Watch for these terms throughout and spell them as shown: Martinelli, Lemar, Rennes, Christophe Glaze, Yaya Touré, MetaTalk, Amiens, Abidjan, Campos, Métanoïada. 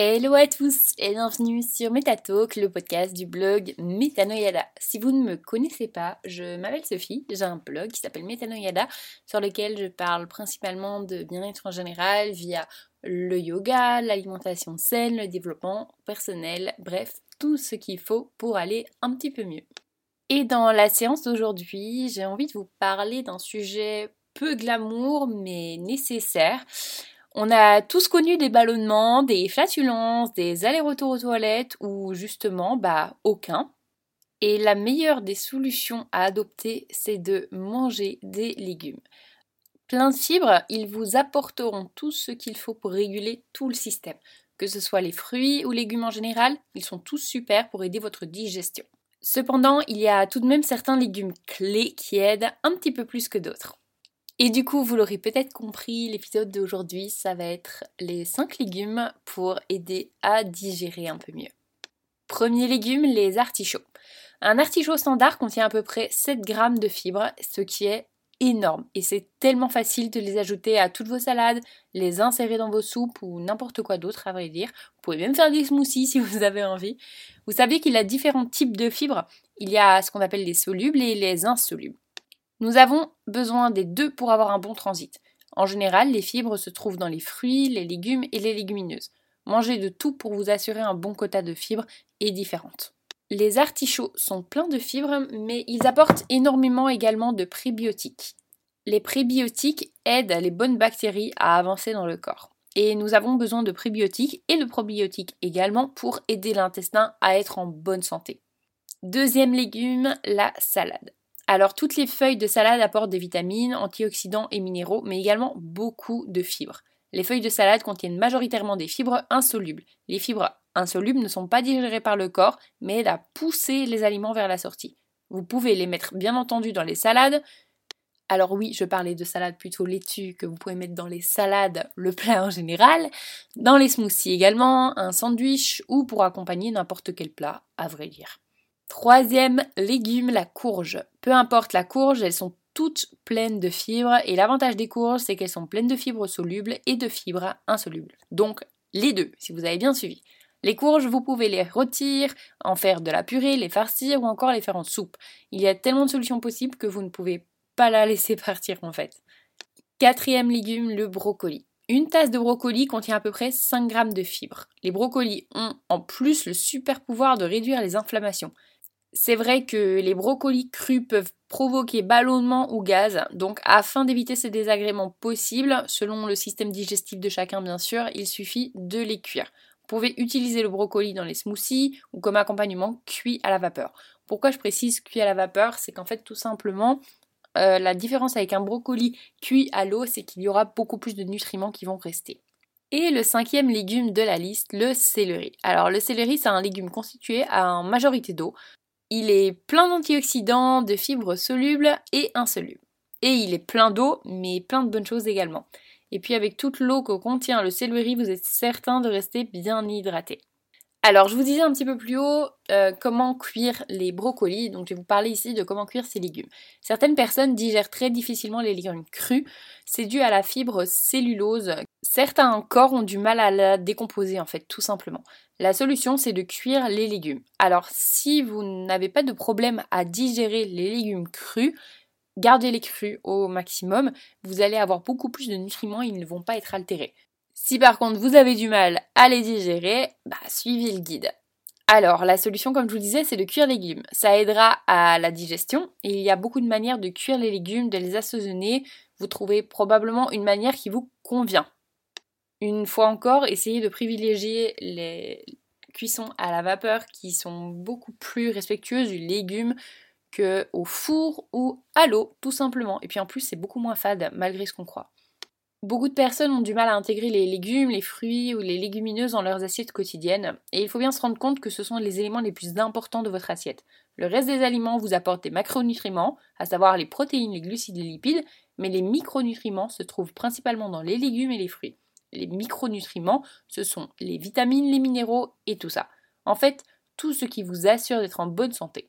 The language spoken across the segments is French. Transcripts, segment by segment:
Hello à tous et bienvenue sur MetaTalk, le podcast du blog Métanoïada. Si vous ne me connaissez pas, je m'appelle Sophie, j'ai un blog qui s'appelle Métanoïada sur lequel je parle principalement de bien-être en général via le yoga, l'alimentation saine, le développement personnel, bref, tout ce qu'il faut pour aller un petit peu mieux. Et dans la séance d'aujourd'hui, j'ai envie de vous parler d'un sujet peu glamour mais nécessaire. On a tous connu des ballonnements, des flatulences, des allers-retours aux toilettes ou justement, aucun. Et la meilleure des solutions à adopter, c'est de manger des légumes. Plein de fibres, ils vous apporteront tout ce qu'il faut pour réguler tout le système. Que ce soit les fruits ou légumes en général, ils sont tous super pour aider votre digestion. Cependant, il y a tout de même certains légumes clés qui aident un petit peu plus que d'autres. Et du coup, vous l'aurez peut-être compris, l'épisode d'aujourd'hui, ça va être les 5 légumes pour aider à digérer un peu mieux. Premier légume, les artichauts. Un artichaut standard contient à peu près 7 grammes de fibres, ce qui est énorme. Et c'est tellement facile de les ajouter à toutes vos salades, les insérer dans vos soupes ou n'importe quoi d'autre à vrai dire. Vous pouvez même faire des smoothies si vous avez envie. Vous savez qu'il y a différents types de fibres. Il y a ce qu'on appelle les solubles et les insolubles. Nous avons besoin des deux pour avoir un bon transit. En général, les fibres se trouvent dans les fruits, les légumes et les légumineuses. Mangez de tout pour vous assurer un bon quota de fibres et différentes. Les artichauts sont pleins de fibres, mais ils apportent énormément également de prébiotiques. Les prébiotiques aident les bonnes bactéries à avancer dans le corps. Et nous avons besoin de prébiotiques et de probiotiques également pour aider l'intestin à être en bonne santé. Deuxième légume, la salade. Alors, toutes les feuilles de salade apportent des vitamines, antioxydants et minéraux, mais également beaucoup de fibres. Les feuilles de salade contiennent majoritairement des fibres insolubles. Les fibres insolubles ne sont pas digérées par le corps, mais aident à pousser les aliments vers la sortie. Vous pouvez les mettre, bien entendu, dans les salades. Alors oui, je parlais de salade plutôt laitue, que vous pouvez mettre dans les salades, le plat en général, dans les smoothies également, un sandwich ou pour accompagner n'importe quel plat, à vrai dire. Troisième légume, la courge. Peu importe la courge, elles sont toutes pleines de fibres et l'avantage des courges, c'est qu'elles sont pleines de fibres solubles et de fibres insolubles. Donc les deux, si vous avez bien suivi. Les courges, vous pouvez les rôtir, en faire de la purée, les farcir ou encore les faire en soupe. Il y a tellement de solutions possibles que vous ne pouvez pas la laisser partir en fait. Quatrième légume, le brocoli. Une tasse de brocoli contient à peu près 5 grammes de fibres. Les brocolis ont en plus le super pouvoir de réduire les inflammations. C'est vrai que les brocolis crus peuvent provoquer ballonnement ou gaz, donc afin d'éviter ces désagréments possibles, selon le système digestif de chacun bien sûr, il suffit de les cuire. Vous pouvez utiliser le brocoli dans les smoothies ou comme accompagnement cuit à la vapeur. Pourquoi je précise cuit à la vapeur? C'est qu'en fait tout simplement, la différence avec un brocoli cuit à l'eau, c'est qu'il y aura beaucoup plus de nutriments qui vont rester. Et le cinquième légume de la liste, le céleri. Alors le céleri, c'est un légume constitué en majorité d'eau. Il est plein d'antioxydants, de fibres solubles et insolubles. Et il est plein d'eau, mais plein de bonnes choses également. Et puis avec toute l'eau que contient le céleri, vous êtes certain de rester bien hydraté. Alors je vous disais un petit peu plus haut comment cuire les brocolis, donc je vais vous parler ici de comment cuire ces légumes. Certaines personnes digèrent très difficilement les légumes crus, c'est dû à la fibre cellulose. Certains corps ont du mal à la décomposer en fait, tout simplement. La solution, c'est de cuire les légumes. Alors, si vous n'avez pas de problème à digérer les légumes crus, gardez-les crus au maximum. Vous allez avoir beaucoup plus de nutriments, ils ne vont pas être altérés. Si par contre, vous avez du mal à les digérer, suivez le guide. Alors, la solution, comme je vous disais, c'est de cuire les légumes. Ça aidera à la digestion. Et il y a beaucoup de manières de cuire les légumes, de les assaisonner. Vous trouvez probablement une manière qui vous convient. Une fois encore, essayez de privilégier les cuissons à la vapeur qui sont beaucoup plus respectueuses du légume qu'au four ou à l'eau, tout simplement. Et puis en plus, c'est beaucoup moins fade, malgré ce qu'on croit. Beaucoup de personnes ont du mal à intégrer les légumes, les fruits ou les légumineuses dans leurs assiettes quotidiennes. Et il faut bien se rendre compte que ce sont les éléments les plus importants de votre assiette. Le reste des aliments vous apporte des macronutriments, à savoir les protéines, les glucides, les lipides, mais les micronutriments se trouvent principalement dans les légumes et les fruits. Les micronutriments, ce sont les vitamines, les minéraux et tout ça. En fait, tout ce qui vous assure d'être en bonne santé.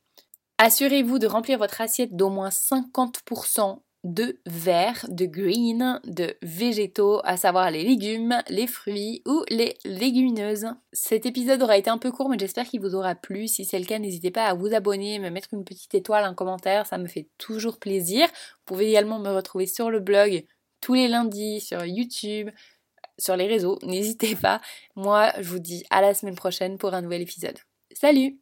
Assurez-vous de remplir votre assiette d'au moins 50% de vert, de green, de végétaux, à savoir les légumes, les fruits ou les légumineuses. Cet épisode aura été un peu court mais j'espère qu'il vous aura plu. Si c'est le cas, n'hésitez pas à vous abonner, me mettre une petite étoile, un commentaire, ça me fait toujours plaisir. Vous pouvez également me retrouver sur le blog tous les lundis, sur YouTube, sur les réseaux, n'hésitez pas. Moi, je vous dis à la semaine prochaine pour un nouvel épisode. Salut!